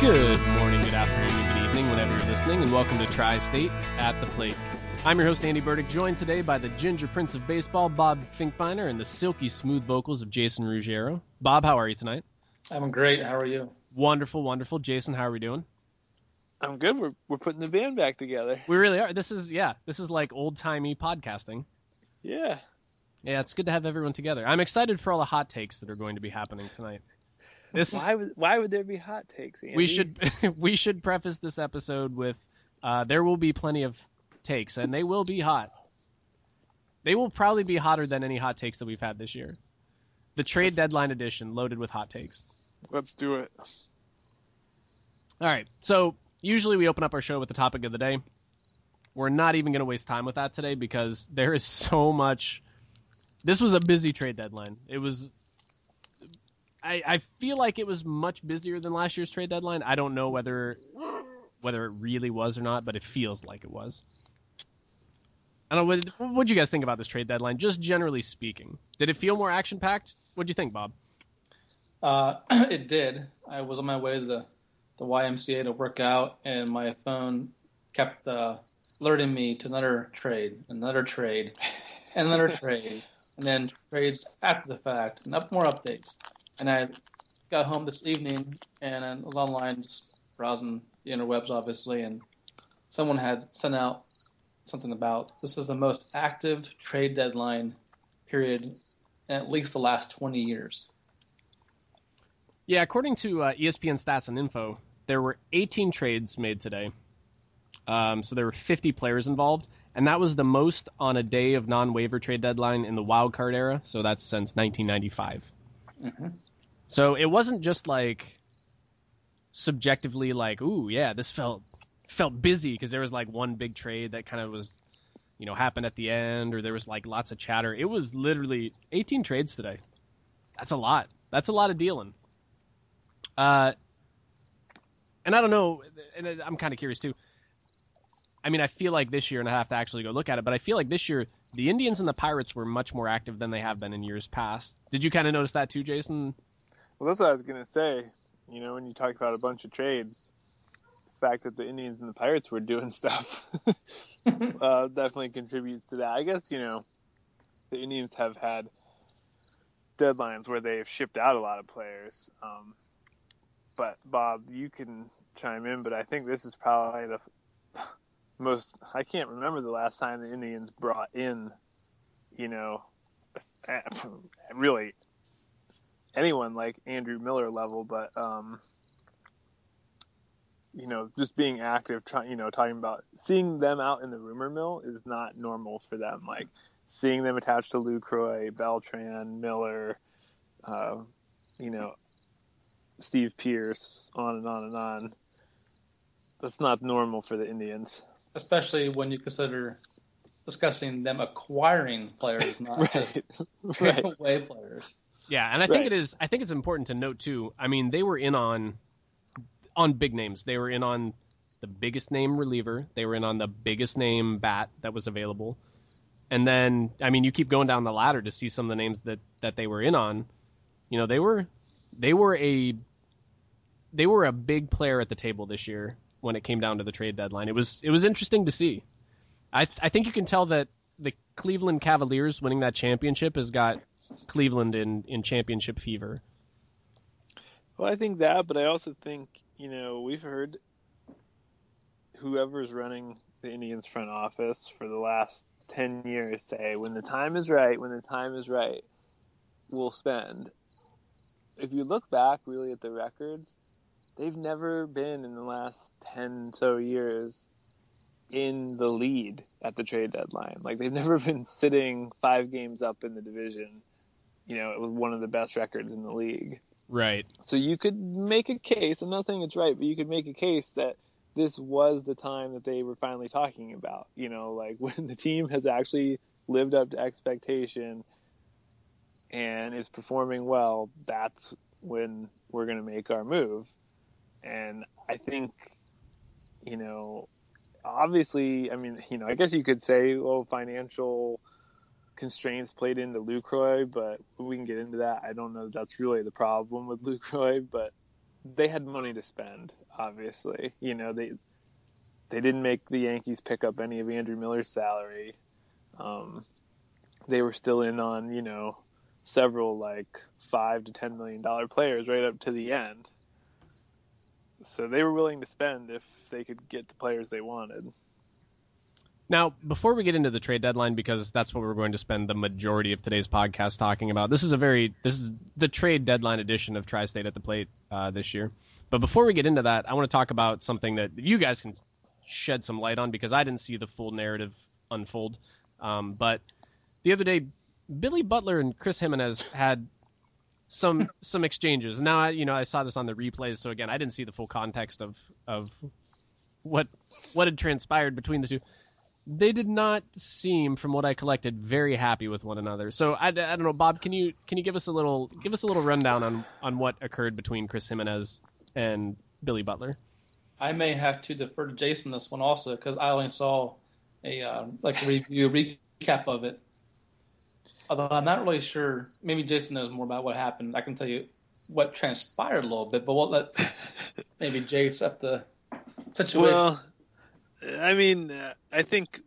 Good morning, good afternoon, and good evening, whenever you're listening, and welcome to Tri-State at the Plate. I'm your host, Andy Burdick, joined today by the Ginger Prince of Baseball, Bob Finkbeiner, and the silky smooth vocals of Jason Ruggiero. Bob, how are you tonight? I'm great. How are you? Wonderful, wonderful. Jason, how are we doing? I'm good. We're putting the band back together. We really are. This is like old-timey podcasting. Yeah, it's good to have everyone together. I'm excited for all the hot takes that are going to be happening tonight. Why would there be hot takes, Andy? We should preface this episode with there will be plenty of takes, and they will be hot. They will probably be hotter than any hot takes that we've had this year. The trade deadline edition, loaded with hot takes. Let's do it. All right, so usually we open up our show with the topic of the day. We're not even going to waste time with that today because there is so much. This was a busy trade deadline. It was. I feel like it was much busier than last year's trade deadline. I don't know whether it really was or not, but it feels like it was. I don't know. What did you guys think about this trade deadline, just generally speaking? Did it feel more action-packed? What did you think, Bob? It did. I was on my way to the YMCA to work out, and my phone kept alerting me to another trade, and another trade, and then trades after the fact, and more updates. And I got home this evening, and I was online just browsing the interwebs, obviously, and someone had sent out something about this is the most active trade deadline period in at least the last 20 years. Yeah, according to ESPN Stats and Info, there were 18 trades made today. So there were 50 players involved, and that was the most on a day of non-waiver trade deadline in the wild card era, so that's since 1995. Mm-hmm. So it wasn't just like subjectively like, ooh, yeah, this felt busy because there was like one big trade that kind of was, happened at the end, or there was like lots of chatter. It was literally 18 trades today. That's a lot. That's a lot of dealing. And I don't know, and I'm kind of curious too. I mean, I feel like this year, and I have to actually go look at it, but I feel like this year the Indians and the Pirates were much more active than they have been in years past. Did you kind of notice that too, Jason? Well, that's what I was going to say. When you talk about a bunch of trades, the fact that the Indians and the Pirates were doing stuff definitely contributes to that. I guess, the Indians have had deadlines where they've shipped out a lot of players. But, Bob, you can chime in, but I think this is probably the most. I can't remember the last time the Indians brought in, really anyone like Andrew Miller level, but just being active, talking about seeing them out in the rumor mill is not normal for them. Like seeing them attached to Lucroy, Beltran, Miller, Steve Pierce, on and on and on. That's not normal for the Indians. Especially when you consider discussing them acquiring players, not right. away players. Yeah, and I think it's important to note too. I mean, they were in on big names. They were in on the biggest name reliever. They were in on the biggest name bat that was available. And then, I mean, you keep going down the ladder to see some of the names that they were in on. They were a big player at the table this year when it came down to the trade deadline. It was interesting to see. I think you can tell that the Cleveland Cavaliers winning that championship has got Cleveland in championship fever. Well, I think that, but I also think, we've heard whoever's running the Indians front office for the last 10 years say, when the time is right, we'll spend. If you look back really at the records, they've never been in the last 10 so years in the lead at the trade deadline. Like they've never been sitting 5 games up in the division. It was one of the best records in the league. Right. So you could make a case, I'm not saying it's right, but you could make a case that this was the time that they were finally talking about, when the team has actually lived up to expectation and is performing well, that's when we're going to make our move. And I think, obviously, I mean, I guess you could say, financial constraints played into Lucroy, but we can get into that. I don't know if that's really the problem with Lucroy, but they had money to spend, obviously. You know, they didn't make the Yankees pick up any of Andrew Miller's salary. They were still in on, you know, several like $5 to $10 million players right up to the end. So they were willing to spend if they could get the players they wanted. Now, before we get into the trade deadline, because that's what we're going to spend the majority of today's podcast talking about, this is the trade deadline edition of Tri-State at the Plate this year. But before we get into that, I want to talk about something that you guys can shed some light on, because I didn't see the full narrative unfold. But the other day, Billy Butler and Chris Jimenez had some exchanges. Now, I saw this on the replays, so again, I didn't see the full context of what had transpired between the two. They did not seem, from what I collected, very happy with one another. So I don't know, Bob, can you give us a little rundown on what occurred between Chris Jimenez and Billy Butler? I may have to defer to Jason this one also, because I only saw a recap of it. Although I'm not really sure. Maybe Jason knows more about what happened. I can tell you what transpired a little bit, but we'll let maybe Jace up the situation. Well, I mean, I think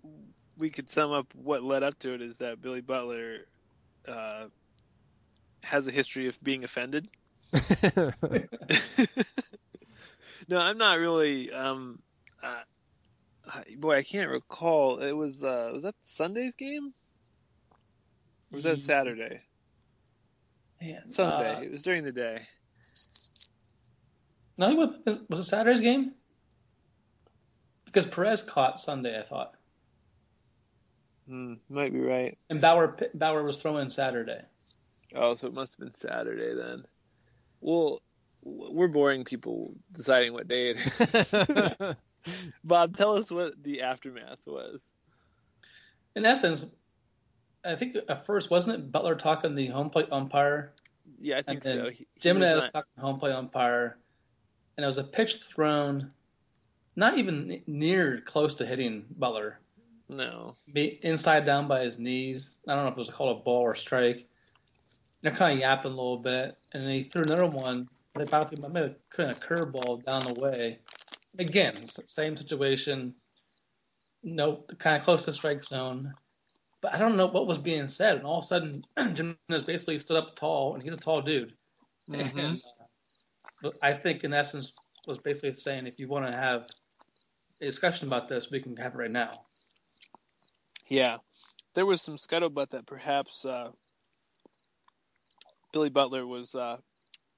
we could sum up what led up to it is that Billy Butler has a history of being offended. No, I'm not really. I can't recall. It was that Sunday's game? Or was that Saturday? Man, Sunday. It was during the day. No, was it Saturday's game? Because Perez caught Sunday, I thought. Might be right. And Bauer was throwing Saturday. Oh, so it must have been Saturday then. Well, we're boring people deciding what day it is. Bob, tell us what the aftermath was. In essence, I think at first, wasn't it Butler talking the home plate umpire? Yeah, I think so. Jimenez was talking the home plate umpire, and it was a pitch thrown. Not even near close to hitting Butler. No. Inside down by his knees. I don't know if it was called a ball or strike. They're kind of yapping a little bit. And then he threw another one. They bounced him. I made a curveball down the way. Again, same situation. Nope, kind of close to strike zone. But I don't know what was being said. And all of a sudden, Jimenez basically stood up tall. And he's a tall dude. Mm-hmm. And I think, in essence, was basically saying, if you want to have a discussion about this, we can have it right now. Yeah. There was some scuttlebutt that perhaps Billy Butler was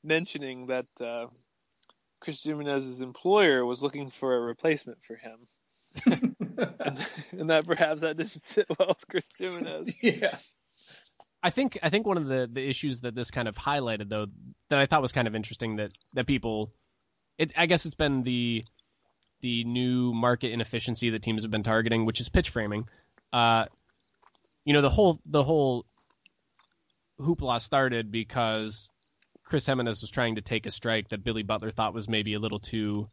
mentioning that Chris Jimenez's employer was looking for a replacement for him. and that perhaps that didn't sit well with Chris Jimenez. Yeah. I think one of the issues that this kind of highlighted, though, that I thought was kind of interesting that people I guess it's been the new market inefficiency that teams have been targeting, which is pitch framing. The whole hoopla started because Chris Jimenez was trying to take a strike that Billy Butler thought was maybe a little too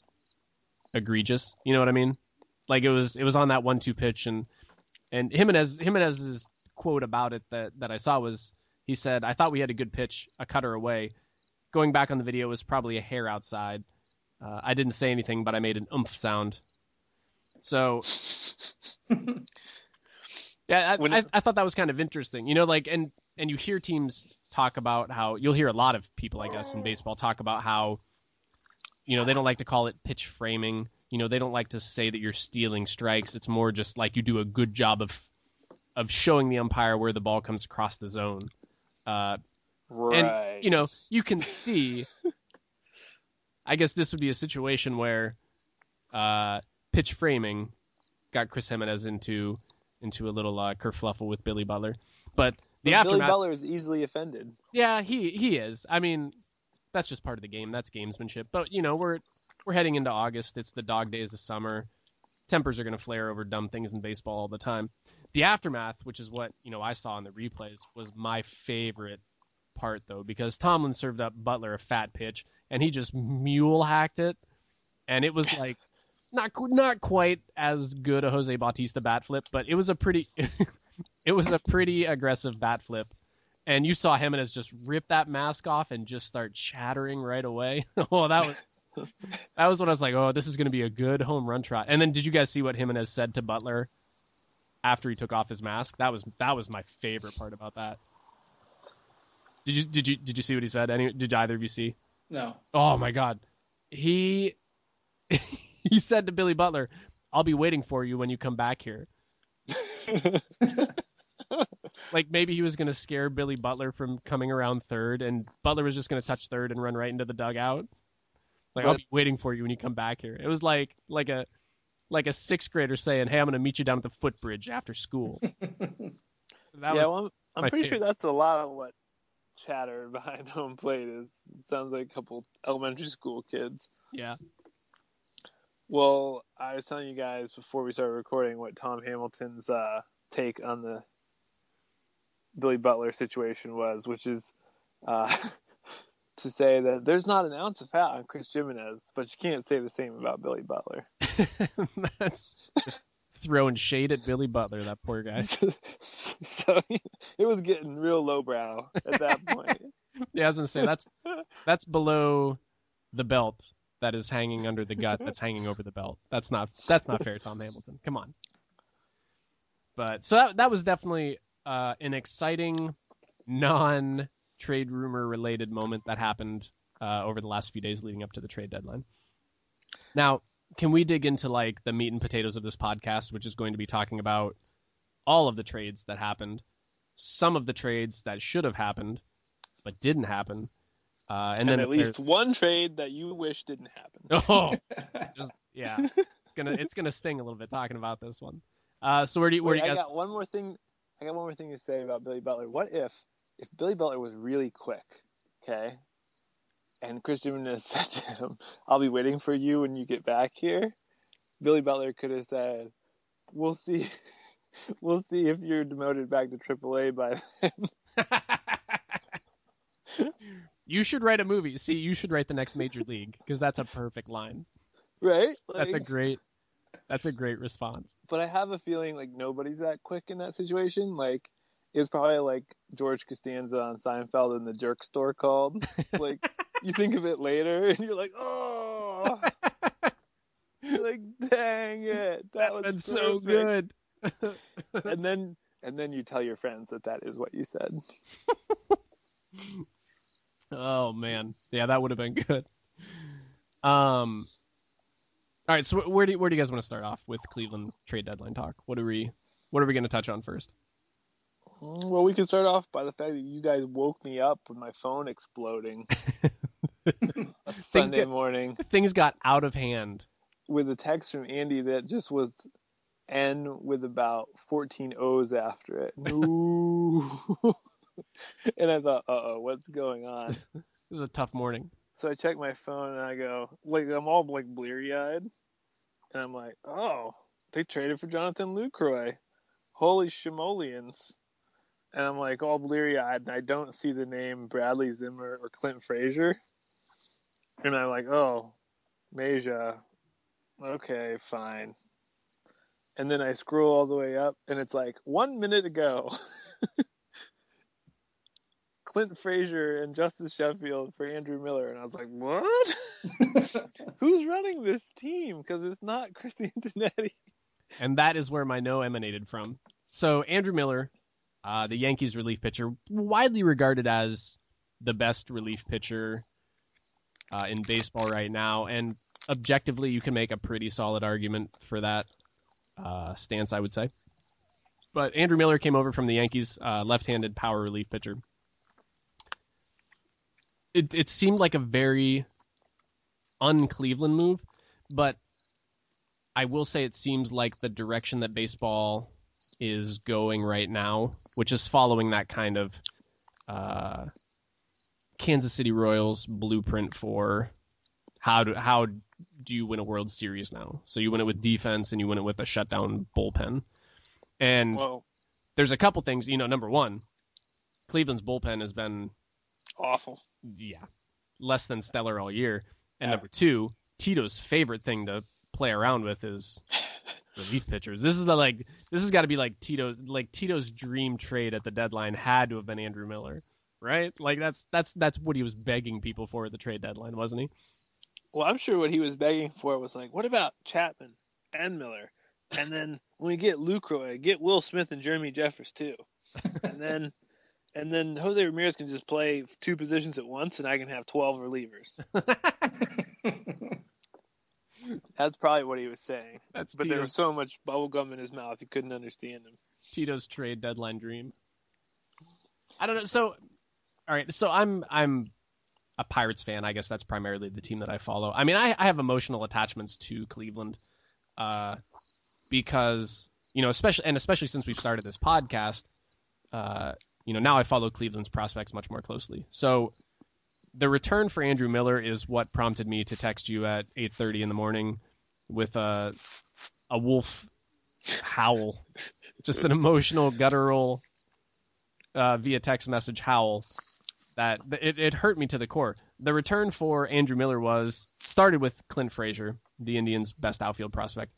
egregious. You know what I mean? Like it was on that 1-2 pitch, and Jimenez's quote about it that I saw was, he said, "I thought we had a good pitch, a cutter away. Going back on the video, it was probably a hair outside. I didn't say anything, but I made an oomph sound." So, yeah, I thought that was kind of interesting. You know, like, and you hear teams talk about how, you'll hear a lot of people, I guess, in baseball talk about how, they don't like to call it pitch framing. They don't like to say that you're stealing strikes. It's more just like you do a good job of showing the umpire where the ball comes across the zone. Right. And, you can see... I guess this would be a situation where pitch framing got Chris Jimenez into a little kerfluffle with Billy Butler, but Billy Butler is easily offended. Yeah, he is. I mean, that's just part of the game. That's gamesmanship. But we're heading into August. It's the dog days of summer. Tempers are going to flare over dumb things in baseball all the time. The aftermath, which is what I saw in the replays, was my favorite part, though, because Tomlin served up Butler a fat pitch and he just mule hacked it, and it was like not quite as good a Jose Bautista bat flip, but it was a pretty aggressive bat flip, And you saw Jimenez just rip that mask off and just start chattering right away. Oh, that was when I was like, oh, this is going to be a good home run trot. And then did you guys see what Jimenez said to Butler after he took off his mask? That was my favorite part about that. Did you see what he said? Did either of you see? No. Oh my God. He said to Billy Butler, "I'll be waiting for you when you come back here." Like maybe he was going to scare Billy Butler from coming around third, and Butler was just going to touch third and run right into the dugout. Like, "I'll be waiting for you when you come back here." It was like a sixth grader saying, "Hey, I'm going to meet you down at the footbridge after school." I'm pretty sure that's a lot of what chatter behind home plate is. It sounds like a couple elementary school kids. Yeah. Well, I was telling you guys before we started recording what Tom Hamilton's take on the Billy Butler situation was, which is to say that there's not an ounce of fat on Chris Jimenez, but you can't say the same about Billy Butler. That's just throwing shade at Billy Butler, that poor guy. So it was getting real lowbrow at that point. Yeah, I was gonna say that's below the belt that is hanging under the gut that's hanging over the belt. That's not fair, Tom Hamilton. Come on. But so that was definitely an exciting non-trade rumor related moment that happened over the last few days leading up to the trade deadline. Now, can we dig into like the meat and potatoes of this podcast, which is going to be talking about all of the trades that happened, some of the trades that should have happened but didn't happen, and then at least one trade that you wish didn't happen. Oh, yeah, it's gonna sting a little bit talking about this one. So where do you guys? I got one more thing to say about Billy Butler. What if Billy Butler was really quick, okay? And Chris Jimenez said to him, "I'll be waiting for you when you get back here." Billy Butler could have said, "We'll see if you're demoted back to AAA by then." You should write a movie. See, you should write the next Major League, because that's a perfect line. Right? Like, that's a great response. But I have a feeling like nobody's that quick in that situation. Like, it was probably like George Costanza on Seinfeld in the jerk store called. Like, you think of it later and you're like, oh, you're like, dang it, that's so good. and then you tell your friends that is what you said. Oh man, yeah, that would have been good. All right, so where do you guys want to start off with Cleveland trade deadline talk? What are we going to touch on first? Well, we can start off by the fact that you guys woke me up with my phone exploding. Sunday morning. Things got out of hand. With a text from Andy that just was N with about 14 O's after it. Ooh. And I thought, uh-oh, what's going on? This is a tough morning. So I check my phone and I go, like, I'm all like bleary-eyed. And I'm like, oh, they traded for Jonathan Lucroy. Holy shimolians. And I'm like all bleary-eyed, and I don't see the name Bradley Zimmer or Clint Frazier. And I'm like, oh, Mejía. Okay, fine. And then I scroll all the way up, and it's like 1 minute ago. Clint Frazier and Justus Sheffield for Andrew Miller. And I was like, what? Who's running this team? Because it's not Chris Antonetti. And that is where my no emanated from. So Andrew Miller, the Yankees relief pitcher, widely regarded as the best relief pitcher in baseball right now, and objectively you can make a pretty solid argument for that stance, I would say. But Andrew Miller came over from the Yankees, left-handed power relief pitcher. It seemed like a very un-Cleveland move, but I will say it seems like the direction that baseball is going right now, which is following that kind of Kansas City Royals blueprint for how do you win a World Series now. So you win it with defense and you win it with a shutdown bullpen. And there's a couple things, you know. Number one, Cleveland's bullpen has been awful. Yeah, less than stellar all year. And number two, Tito's favorite thing to play around with is for these pitchers. This is the this has got to be Tito's dream trade at the deadline had to have been Andrew Miller, right? That's what he was begging people for at the trade deadline, wasn't he? Well, I'm sure what he was begging for was what about Chapman and Miller? And then when we get Lucroy, get Will Smith and Jeremy Jeffers too. And then Jose Ramirez can just play two positions at once, and I can have 12 relievers. That's probably what he was saying. But there was so much bubble gum in his mouth, you couldn't understand him. Tito's trade deadline dream. I don't know. So, all right. So I'm a Pirates fan. I guess that's primarily the team that I follow. I mean, I have emotional attachments to Cleveland, because especially since we've started this podcast, now I follow Cleveland's prospects much more closely. So the return for Andrew Miller is what prompted me to text you at 8:30 in the morning with a wolf howl, just an emotional, guttural via text message howl that it hurt me to the core. The return for Andrew Miller started with Clint Frazier, the Indians' best outfield prospect.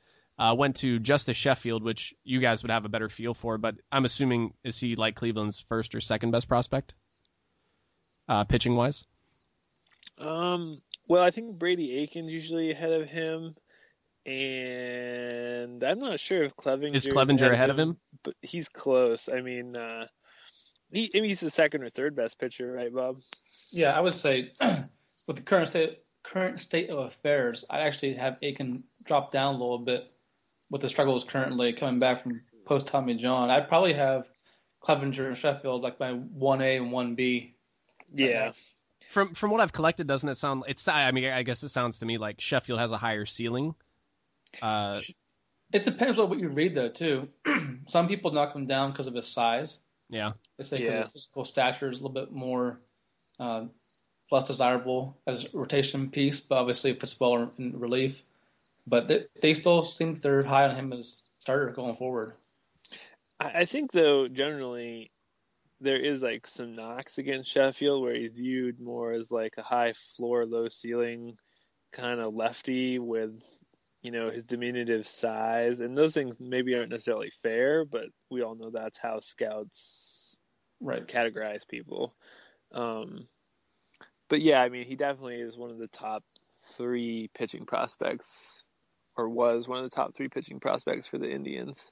Went to Justus Sheffield, which you guys would have a better feel for, but I'm assuming, is he Cleveland's first or second best prospect, pitching wise? Well, I think Brady Aiken's usually ahead of him, and I'm not sure if Clevinger is ahead of him, but he's close. I mean, he's the second or third best pitcher, right, Bob? Yeah, I would say with the current state of affairs, I actually have Aiken drop down a little bit with the struggles currently coming back from post Tommy John. I'd probably have Clevinger and Sheffield my 1A and 1B. Yeah. From what I've collected, doesn't it sound? I guess it sounds to me like Sheffield has a higher ceiling. It depends on what you read though, too. Some people knock him down because of his size. Yeah. They say because his physical stature is a little bit more less desirable as a rotation piece, but obviously fits well in relief. But they still seem they're high on him as starter going forward. I think, though, generally there is some knocks against Sheffield where he's viewed more as a high floor, low ceiling kind of lefty with his diminutive size, and those things maybe aren't necessarily fair, but we all know that's how scouts categorize people. But yeah, I mean, he definitely is one of the top three pitching prospects. Or was one of the top three pitching prospects for the Indians.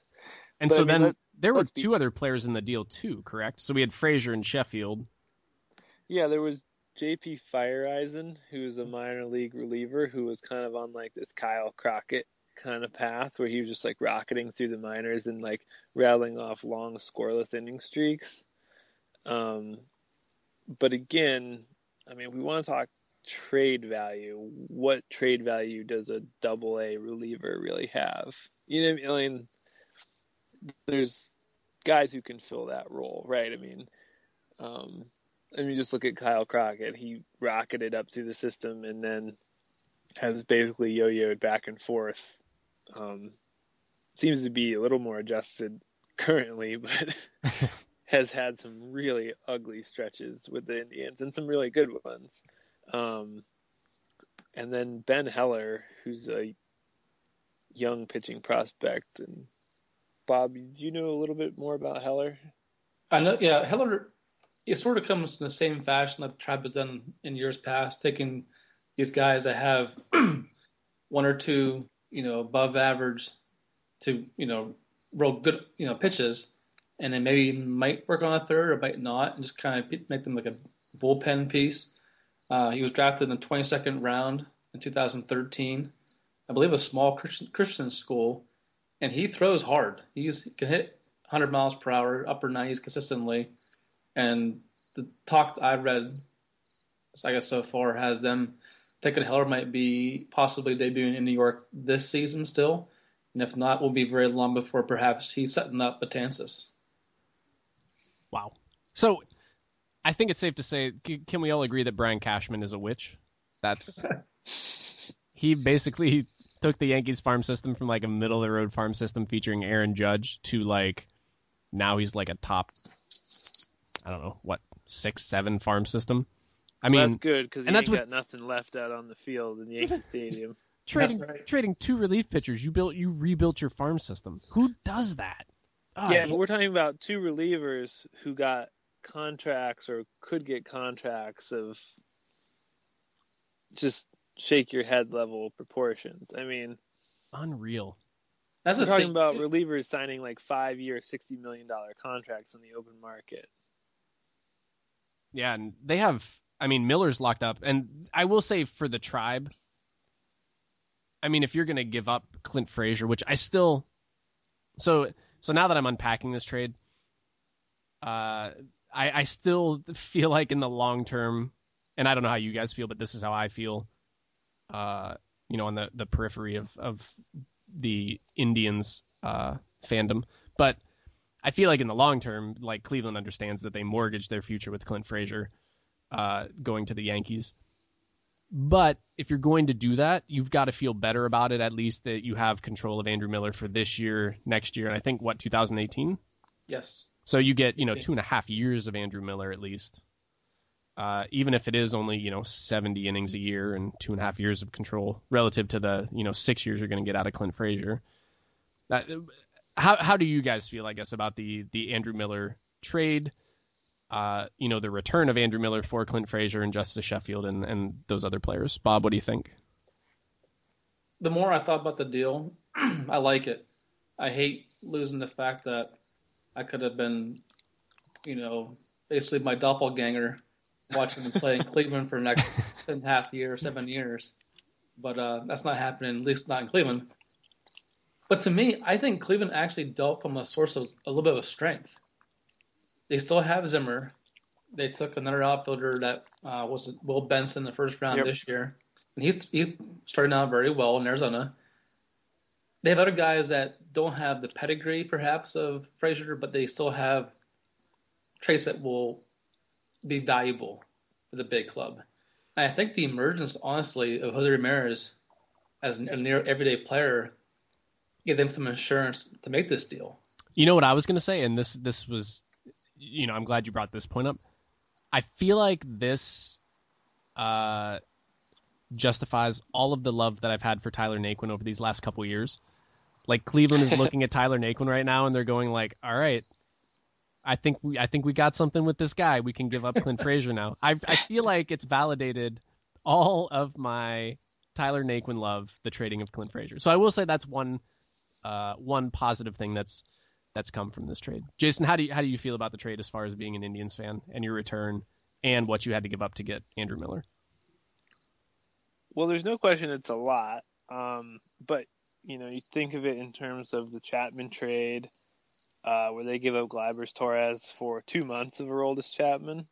And but, so I mean, then there were two other players in the deal too, correct? So we had Frazier and Sheffield. Yeah, there was J.P. Fireisen, who was a minor league reliever who was kind of on this Kyle Crockett kind of path where he was just rocketing through the minors and rattling off long scoreless inning streaks. But again, I mean, we want to talk trade value. What trade value does a double-A reliever really have? I mean, there's guys who can fill that role, right? I mean, just look at Kyle Crockett. He rocketed up through the system and then has basically yo-yoed back and forth. Seems to be a little more adjusted currently, but has had some really ugly stretches with the Indians and some really good ones. And then Ben Heller, who's a young pitching prospect. And Bob, do you know a little bit more about Heller? I know, yeah. Heller, it sort of comes in the same fashion that the tribe has done in years past, taking these guys that have one or two, above average to, real good, pitches, and then maybe might work on a third or might not, and just kind of make them a bullpen piece. He was drafted in the 22nd round in 2013, I believe, a small Christian school, and he throws hard. He can hit 100 miles per hour, upper 90s consistently, and the talk I've read, I guess so far, has them thinking Heller might be possibly debuting in New York this season still, and if not, will be very long before perhaps he's setting up Betances. Wow. So I think it's safe to say, can we all agree that Brian Cashman is a witch? He basically took the Yankees farm system from a middle of the road farm system featuring Aaron Judge to now he's a top, I don't know, what, 6-7 farm system. I mean, that's good because he ain't got nothing left out on the field in Yankee Stadium. trading two relief pitchers, you rebuilt your farm system. Who does that? But we're talking about two relievers who got contracts or could get contracts of just shake your head level proportions. I mean, unreal. That's we're talking about too. Relievers signing like 5-year, $60 million contracts on the open market. Yeah, and they have. I mean, Miller's locked up, and I will say for the Tribe, I mean, if you're going to give up Clint Frazier, which I still, so now that I'm unpacking this trade, I still feel like in the long term, and I don't know how you guys feel, but this is how I feel, on the periphery of the Indians fandom, but I feel like in the long term, like Cleveland understands that they mortgaged their future with Clint Frazier. Going to the Yankees. But if you're going to do that, you've got to feel better about it, at least that you have control of Andrew Miller for this year, next year, and I think, 2018? Yes. So you get, 2.5 years of Andrew Miller at least. Even if it is only, 70 innings a year and 2.5 years of control relative to the, 6 years you're going to get out of Clint Frazier. How do you guys feel, I guess, about the Andrew Miller trade? The return of Andrew Miller for Clint Frazier and Justus Sheffield and those other players. Bob, what do you think? The more I thought about the deal, I like it. I hate losing the fact that I could have been, basically my doppelganger watching him play in Cleveland for the next 7 years. But that's not happening, at least not in Cleveland. But to me, I think Cleveland actually dealt from a source of a little bit of strength. They still have Zimmer. They took another outfielder that was Will Benson in the first round this year. And he's starting out very well in Arizona. They have other guys that don't have the pedigree, perhaps, of Frazier, but they still have traits that will be valuable for the big club. And I think the emergence, honestly, of Jose Ramirez as a near everyday player gave them some insurance to make this deal. You know what I was going to say? And this was... I'm glad you brought this point up. I feel like this justifies all of the love that I've had for Tyler Naquin over these last couple years. Like Cleveland is looking at Tyler Naquin right now, and they're going like, "All right, I think we got something with this guy. We can give up Clint Frazier now." I feel like it's validated all of my Tyler Naquin love, the trading of Clint Frazier. So I will say that's one positive thing that's come from this trade. Jason, how do you feel about the trade as far as being an Indians fan and your return and what you had to give up to get Andrew Miller? Well, there's no question it's a lot, but you think of it in terms of the Chapman trade where they give up Gleyber's Torres for 2 months of Aroldis Chapman,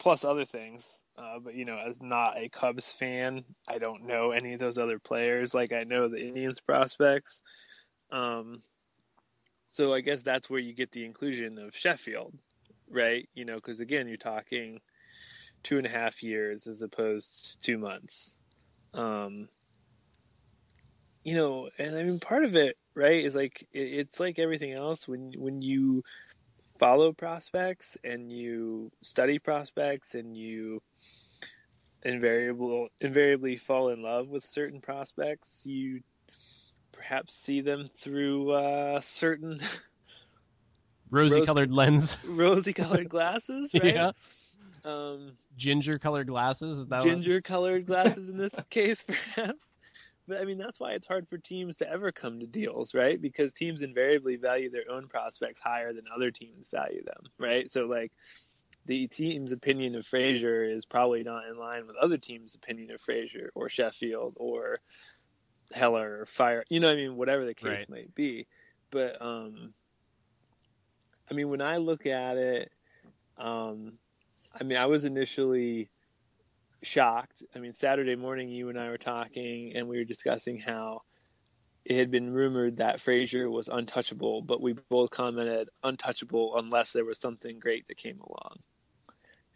plus other things. But as not a Cubs fan, I don't know any of those other players like I know the Indians prospects. So I guess that's where you get the inclusion of Sheffield, right? Because again, you're talking 2.5 years as opposed to 2 months. And I mean, part of it, right, is like it's like everything else. When you follow prospects and you study prospects and you invariably fall in love with certain prospects, you perhaps see them through a certain rosy-colored lens, rosy-colored glasses, right? Yeah. Ginger-colored glasses. Is that ginger-colored glasses in this case, perhaps. But I mean, that's why it's hard for teams to ever come to deals, right? Because teams invariably value their own prospects higher than other teams value them, right? So, like, the team's opinion of Frazier is probably not in line with other teams' opinion of Frazier or Sheffield or Heller or Fire, whatever the case might be. But when I look at it, I was initially shocked. Saturday morning you and I were talking and we were discussing how it had been rumored that Frazier was untouchable, but we both commented untouchable unless there was something great that came along.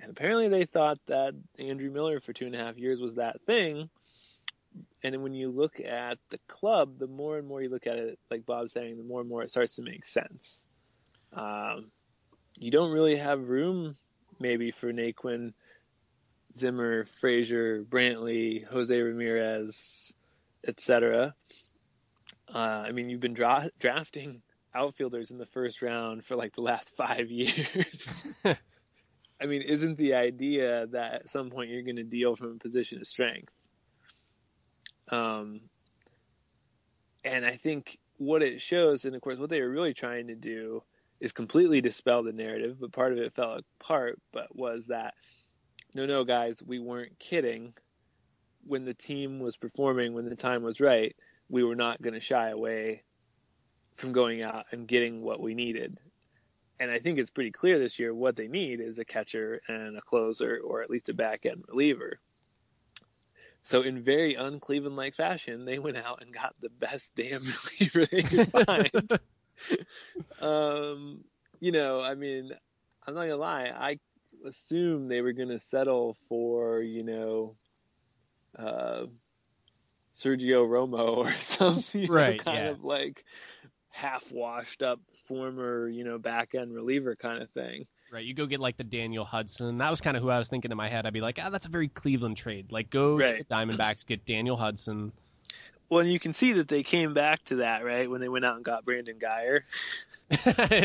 And apparently they thought that Andrew Miller for 2.5 years was that thing. And when you look at the club, the more and more you look at it, like Bob's saying, the more and more it starts to make sense. You don't really have room, maybe, for Naquin, Zimmer, Frazier, Brantley, Jose Ramirez, etc. I mean, you've been drafting outfielders in the first round for like the last 5 years. I mean, isn't the idea that at some point you're going to deal from a position of strength? And I think what it shows, and of course what they were really trying to do is completely dispel the narrative, but part of it fell apart, but was that, no, guys, we weren't kidding. When the team was performing, when the time was right, we were not going to shy away from going out and getting what we needed. And I think it's pretty clear this year what they need is a catcher and a closer, or at least a back-end reliever. So in very un-Cleveland-like fashion, they went out and got the best damn reliever they could find. I mean, I'm not going to lie. I assume they were going to settle for, Sergio Romo or something, of like half-washed up former, back-end reliever kind of thing. Right, you go get like the Daniel Hudson. That was kind of who I was thinking in my head. I'd be like, that's a very Cleveland trade. Like, go to the Diamondbacks, get Daniel Hudson. Well, and you can see that they came back to that, right, when they went out and got Brandon Guyer.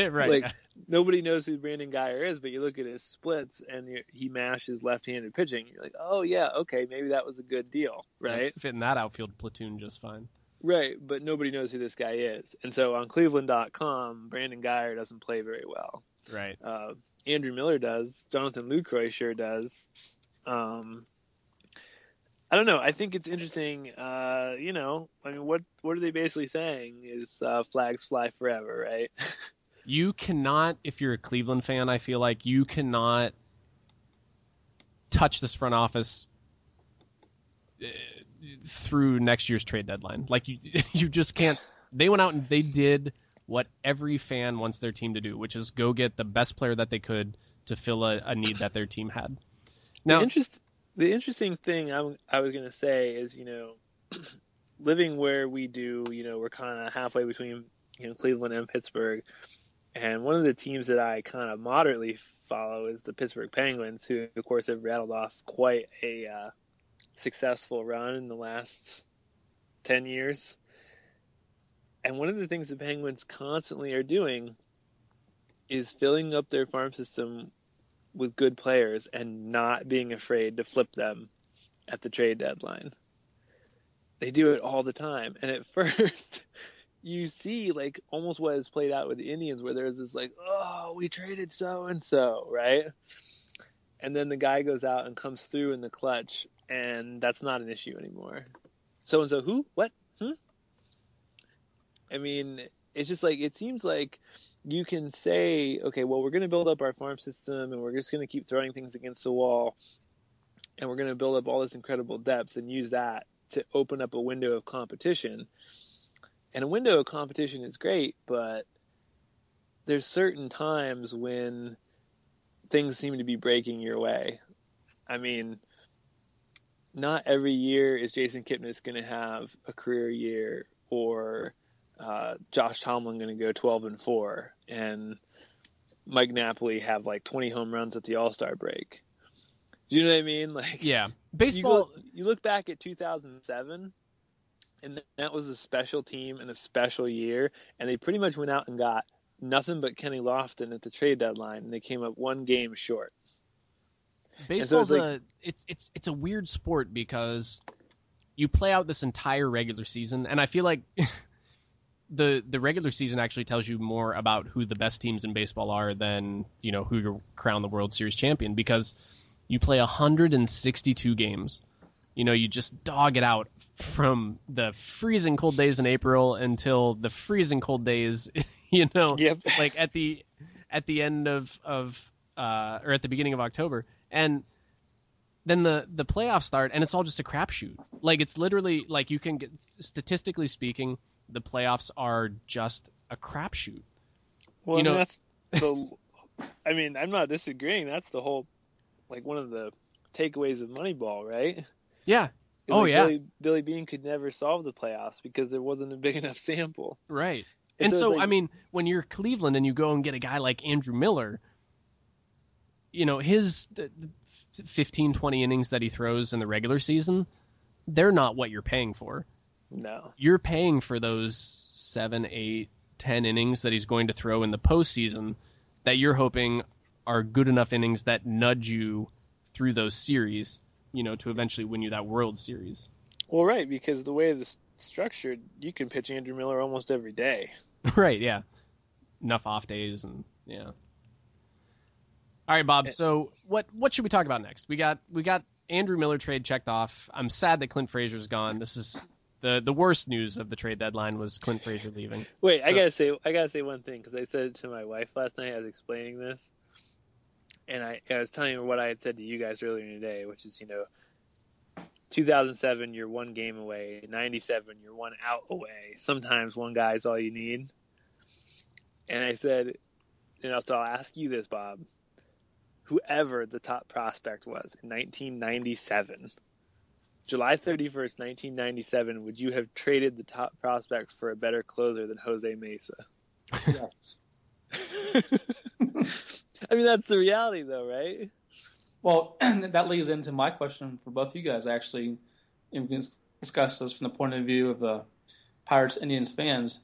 Right. Like, nobody knows who Brandon Guyer is, but you look at his splits and he mashes left-handed pitching. You're like, oh, yeah, okay, maybe that was a good deal, right? Fit in that outfield platoon just fine. Right, but nobody knows who this guy is. And so on Cleveland.com, Brandon Guyer doesn't play very well. Right. Andrew Miller does. Jonathan Lucroy sure does. I don't know. I think it's interesting. I mean, what are they basically saying is flags fly forever, right? You cannot, if you're a Cleveland fan, I feel like you cannot touch this front office through next year's trade deadline. Like you just can't. They went out and they did what every fan wants their team to do, which is go get the best player that they could to fill a need that their team had. Now, the interesting thing I was going to say is, living where we do, we're kind of halfway between, Cleveland and Pittsburgh. And one of the teams that I kind of moderately follow is the Pittsburgh Penguins, who, of course, have rattled off quite a successful run in the last 10 years. And one of the things the Penguins constantly are doing is filling up their farm system with good players and not being afraid to flip them at the trade deadline. They do it all the time. And at first you see like almost what has played out with the Indians, where there's this like, oh, we traded so-and-so, right? And then the guy goes out and comes through in the clutch, and that's not an issue anymore. So-and-so who? What? I mean, it's just like, it seems like you can say, okay, well, we're going to build up our farm system and we're just going to keep throwing things against the wall, and we're going to build up all this incredible depth and use that to open up a window of competition. And a window of competition is great, but there's certain times when things seem to be breaking your way. I mean, not every year is Jason Kipnis going to have a career year, or Josh Tomlin going to go 12-4 and Mike Napoli have like 20 home runs at the All-Star break. Do you know what I mean? Like, yeah, baseball. You look back at 2007, and that was a special team and a special year, and they pretty much went out and got nothing but Kenny Lofton at the trade deadline, and they came up one game short. Baseball's it's a weird sport because you play out this entire regular season, and I feel like. The regular season actually tells you more about who the best teams in baseball are than, who you're crowned the World Series champion, because you play 162 games. You just dog it out from the freezing cold days in April until the freezing cold days, Yep. Like at the end of or at the beginning of October. And then the playoffs start, and it's all just a crapshoot. Like, it's literally like you can get, statistically speaking, the playoffs are just a crapshoot. Well, I mean, I'm not disagreeing. That's the whole, like, one of the takeaways of Moneyball, right? Yeah. Oh, like, yeah. Billy Beane could never solve the playoffs because there wasn't a big enough sample. Right. And so, like, I mean, when you're Cleveland and you go and get a guy like Andrew Miller, his 15, 20 innings that he throws in the regular season, they're not what you're paying for. No. You're paying for those 7, 8, 10 innings that he's going to throw in the postseason that you're hoping are good enough innings that nudge you through those series, you know, to eventually win you that World Series. Well, right, because the way this structured, you can pitch Andrew Miller almost every day. Right, yeah. Enough off days and yeah. All right, Bob. So what should we talk about next? We got Andrew Miller trade checked off. I'm sad that Clint Frazier's gone. This is the worst news of the trade deadline was Clint Frazier leaving. Wait, so. I gotta say one thing because I said it to my wife last night. I was explaining this, and I was telling her what I had said to you guys earlier today, which is 2007 you're one game away, 97 you're one out away. Sometimes one guy is all you need. And I said, so I'll ask you this, Bob. Whoever the top prospect was in 1997, July 31st, 1997, would you have traded the top prospect for a better closer than Jose Mesa? Yes. I mean, that's the reality, though, right? Well, that leads into my question for both you guys, actually. We can discuss this from the point of view of the Pirates-Indians fans.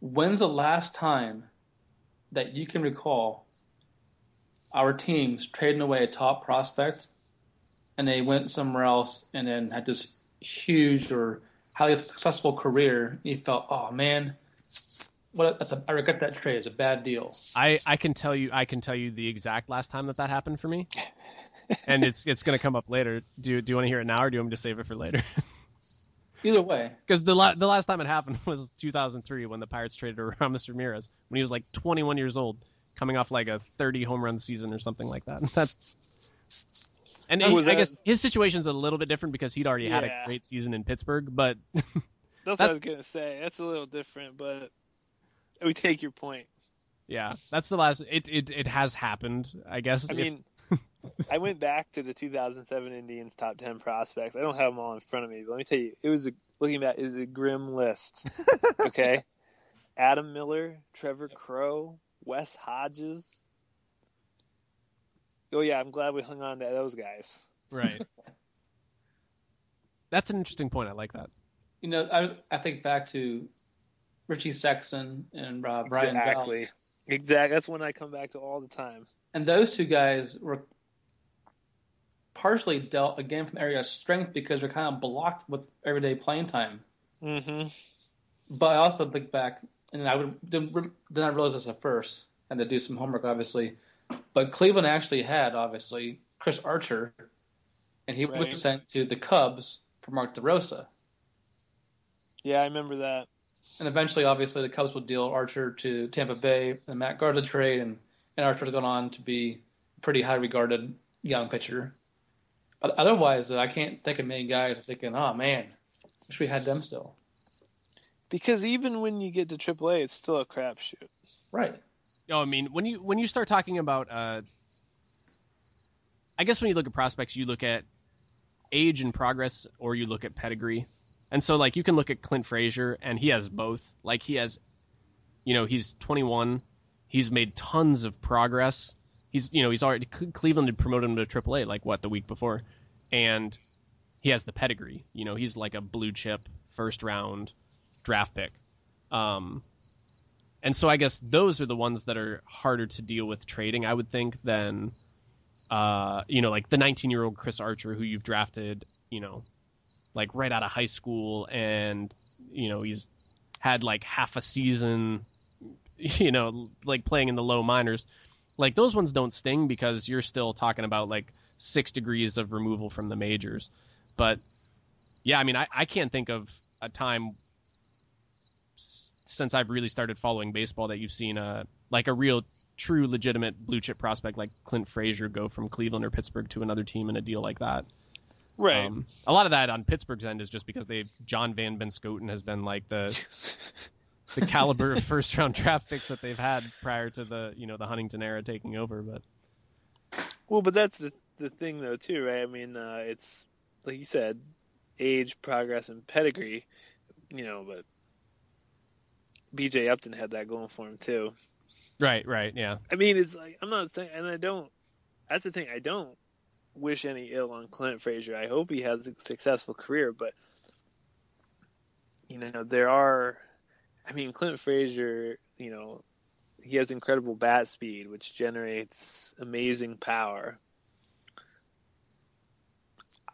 When's the last time that you can recall our teams trading away a top prospect and they went somewhere else and then had this huge or highly successful career? You felt, oh man, I regret that trade. It's a bad deal. I can tell you the exact last time that happened for me, and it's going to come up later. Do you want to hear it now, or do you want me to save it for later? Either way. Because the last time it happened was 2003 when the Pirates traded Aroldis Ramirez when he was like 21 years old, coming off like a 30 home run season or something like that. I guess his situation's a little bit different because he'd already had a great season in Pittsburgh, but that's what I was going to say. That's a little different, but we take your point. Yeah, that's the last. It has happened, I guess. I mean, I went back to the 2007 Indians top 10 prospects. I don't have them all in front of me, but let me tell you, it was a grim list. Okay, Adam Miller, Trevor Crow, Wes Hodges. Oh yeah, I'm glad we hung on to those guys. Right. That's an interesting point. I like that. I think back to Richie Sexton and Brian Gallus. Exactly. That's one I come back to all the time. And those two guys were partially dealt again from area of strength because they're kind of blocked with everyday playing time. Mm-hmm. But I also think back, and I did not realize this at first, and to do some homework, obviously. But Cleveland actually had, obviously, Chris Archer, and he was sent to the Cubs for Mark DeRosa. Yeah, I remember that. And eventually, obviously, the Cubs would deal Archer to Tampa Bay, and Matt Garza trade, and Archer's gone on to be a pretty high-regarded young pitcher. But otherwise, I can't think of many guys thinking, oh, man, wish we had them still. Because even when you get to AAA, it's still a crapshoot. Right. No, I mean, when you start talking about I guess when you look at prospects, you look at age and progress, or you look at pedigree. And so, like, you can look at Clint Frazier, and he has both. Like, he has, he's 21. He's made tons of progress. He's already Cleveland had promoted him to AAA the week before, and he has the pedigree. He's like a blue chip first round draft pick, and so I guess those are the ones that are harder to deal with trading, I would think, than the 19-year-old Chris Archer who you've drafted, right out of high school, and he's had like half a season. Playing in the low minors, like those ones don't sting because you're still talking about like 6 degrees of removal from the majors. But yeah, I mean, I can't think of a time since I've really started following baseball that you've seen a real true legitimate blue chip prospect like Clint Frazier go from Cleveland or Pittsburgh to another team in a deal like that. Right. A lot of that on Pittsburgh's end is just because John Van Binscoten has been like the caliber of first-round draft picks that they've had prior to the Huntington era taking over, but that's the thing though too, right? I mean, it's like you said, age, progress, and pedigree, But B.J. Upton had that going for him too. Right, yeah. I mean, it's like I'm not saying, and I don't. That's the thing. I don't wish any ill on Clint Frazier. I hope he has a successful career, but you know, there are, I mean, Clint Frazier, you know, he has incredible bat speed, which generates amazing power.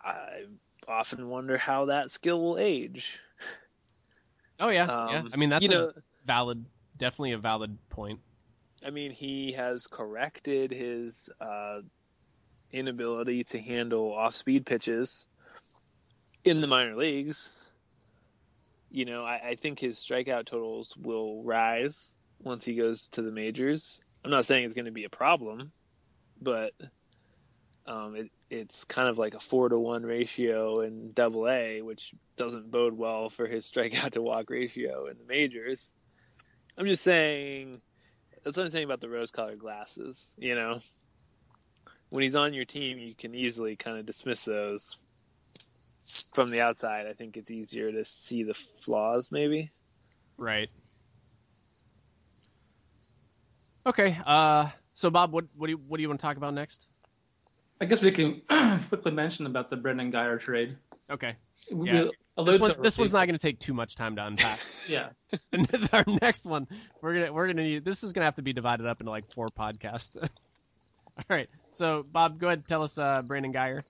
I often wonder how that skill will age. Oh, yeah. Yeah. I mean, that's definitely a valid point. I mean, he has corrected his inability to handle off-speed pitches in the minor leagues. You know, I think his strikeout totals will rise once he goes to the majors. I'm not saying it's going to be a problem, but it's kind of like a 4-to-1 ratio in Double-A, which doesn't bode well for his strikeout-to-walk ratio in the majors. I'm just saying, that's what I'm saying about the rose-colored glasses, you know? When he's on your team, you can easily kind of dismiss those. From the outside, I think it's easier to see the flaws, maybe. Right. Okay. So, Bob, what do you want to talk about next? I guess we can quickly mention about the Brandon Guyer trade. Okay. Yeah. This one's not going to take too much time to unpack. Yeah. And our next one, we're gonna need. This is going to have to be divided up into like 4 podcasts. All right. So, Bob, go ahead and tell us Brandon Guyer.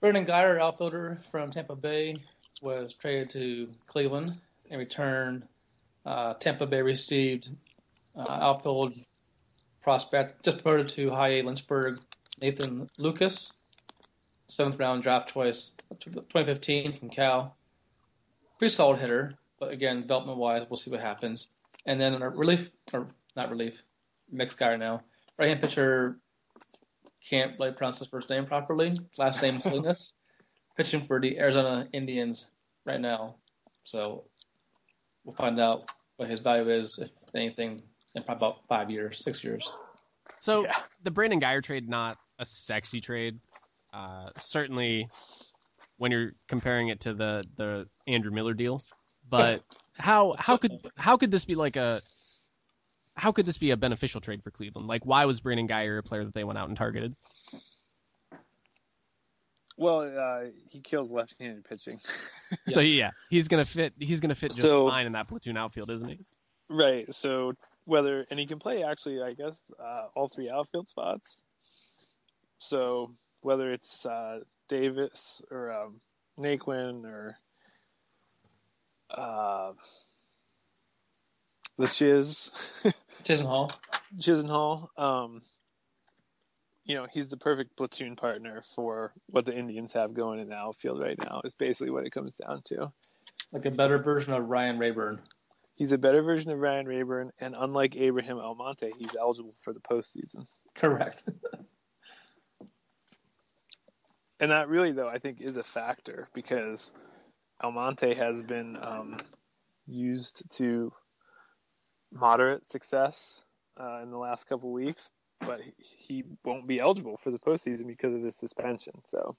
Brandon Guyer, outfielder from Tampa Bay, was traded to Cleveland. In return, Tampa Bay received outfield prospect, just promoted to High-A Lynchburg, Nathan Lucas, 7th-round draft choice, 2015 from Cal. Pretty solid hitter, but again, development-wise, we'll see what happens. And then a mixed Guyer now, right-hand pitcher, can't pronounce his first name properly. Last name Salinas. Pitching for the Arizona Indians right now. So we'll find out what his value is, if anything, in probably about 5 years, 6 years. So The Brandon Guyer trade, not a sexy trade. Certainly when you're comparing it to the Andrew Miller deal. But how could this be like a... How could this be a beneficial trade for Cleveland? Like, why was Brandon Guyer a player that they went out and targeted? Well, he kills left-handed pitching. So he's gonna fit. He's gonna fit just fine in that platoon outfield, isn't he? Right. So he can play actually, I guess, all 3 outfield spots. So whether it's Davis or Naquin or the Chisenhall. You know, he's the perfect platoon partner for what the Indians have going in the outfield right now, is basically what it comes down to. Like a better version of Ryan Rayburn. He's a better version of Ryan Rayburn, and unlike Abraham Almonte, he's eligible for the postseason. Correct. And that really, though, I think is a factor, because Almonte has been used to moderate success in the last couple weeks, but he won't be eligible for the postseason because of his suspension. So,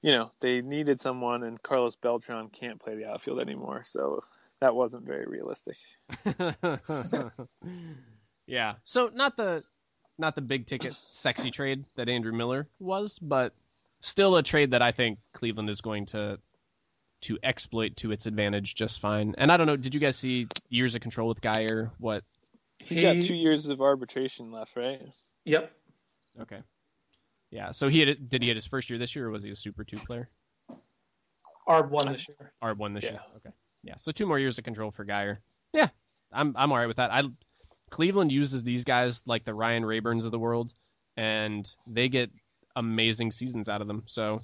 you know, they needed someone, and Carlos Beltran can't play the outfield anymore, so that wasn't very realistic. Yeah. So not the big ticket sexy trade that Andrew Miller was, but still a trade that I think Cleveland is going to exploit to its advantage just fine. And I don't know, did you guys see years of control with Guyer? What? He's got 2 years of arbitration left, right? Yep. Okay. Yeah, so did he hit his first year this year, or was he a Super 2 player? Arb 1 this year. Arb 1 this year. Okay. Yeah, so 2 more years of control for Guyer. Yeah, I'm all right with that. Cleveland uses these guys like the Ryan Rayburns of the world, and they get amazing seasons out of them, so...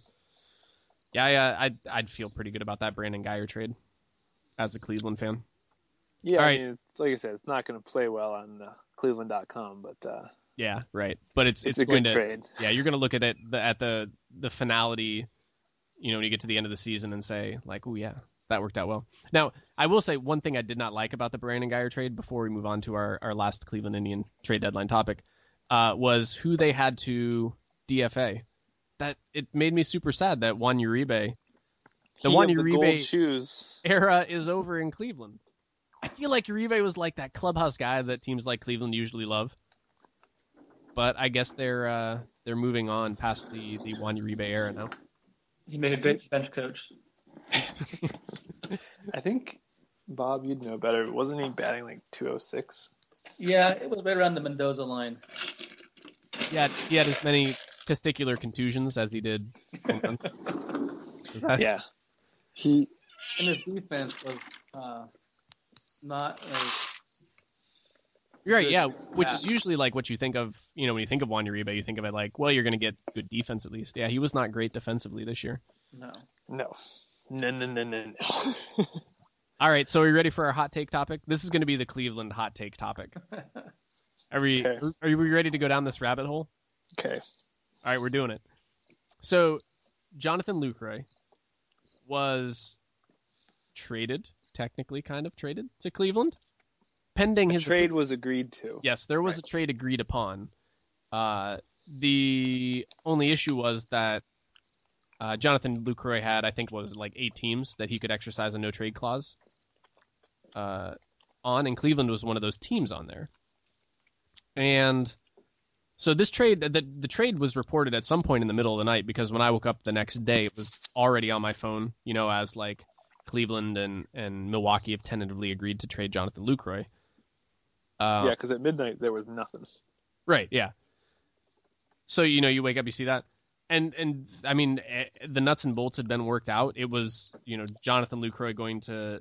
Yeah, I'd feel pretty good about that Brandon Guyer trade as a Cleveland fan. Yeah, all right. I mean, like I said, it's not going to play well on Cleveland.com, but yeah, right. But it's a going good to trade. Yeah, you're going to look at it at the finality, you know, when you get to the end of the season and say like, oh yeah, that worked out well. Now, I will say one thing I did not like about the Brandon Guyer trade before we move on to our last Cleveland Indian trade deadline topic was who they had to DFA. That it made me super sad that Juan Uribe, era is over in Cleveland. I feel like Uribe was like that clubhouse guy that teams like Cleveland usually love, but I guess they're moving on past the Juan Uribe era now. He made a great bench coach. I think, Bob, you'd know better. Wasn't he batting like 206? Yeah, it was right around the Mendoza line. Yeah, he had as many testicular contusions as he did home runs. Yeah. And his defense was not as... You're right, yeah, which is usually like what you think of, you know, when you think of Juan Uribe, you think of it like, well, you're going to get good defense at least. Yeah, he was not great defensively this year. No. All right, so are you ready for our hot take topic? This is going to be the Cleveland hot take topic. Are you ready to go down this rabbit hole? Okay. All right, we're doing it. So Jonathan Lucroy was traded, technically kind of traded, to Cleveland. Pending his trade was agreed to. Yes, there was a trade agreed upon. The only issue was that Jonathan Lucroy had, I think, was like 8 teams that he could exercise a no-trade clause on, and Cleveland was one of those teams on there. And so this trade, the trade was reported at some point in the middle of the night, because when I woke up the next day, it was already on my phone, you know, as like Cleveland and Milwaukee have tentatively agreed to trade Jonathan Lucroy. Yeah, because at midnight there was nothing. Right, yeah. So, you know, you wake up, you see that. And I mean, the nuts and bolts had been worked out. It was, you know, Jonathan Lucroy going to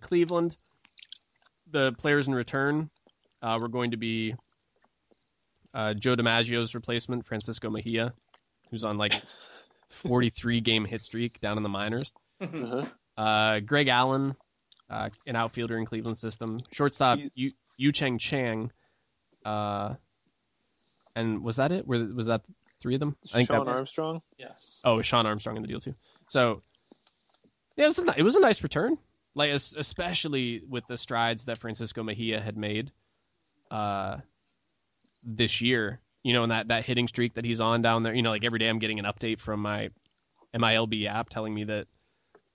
Cleveland. The players in return were going to be Joe DiMaggio's replacement, Francisco Mejía, who's on like 43-game hit streak down in the minors. Mm-hmm. Greg Allen, an outfielder in Cleveland system. Shortstop, Yu Cheng Chang. And was that it? Was that 3 of them? I think Sean Armstrong? Yeah. Oh, Sean Armstrong in the deal, too. So, yeah, it was a nice return. Like, especially with the strides that Francisco Mejía had made this year. You know, and that hitting streak that he's on down there. You know, like, every day I'm getting an update from my MILB app telling me that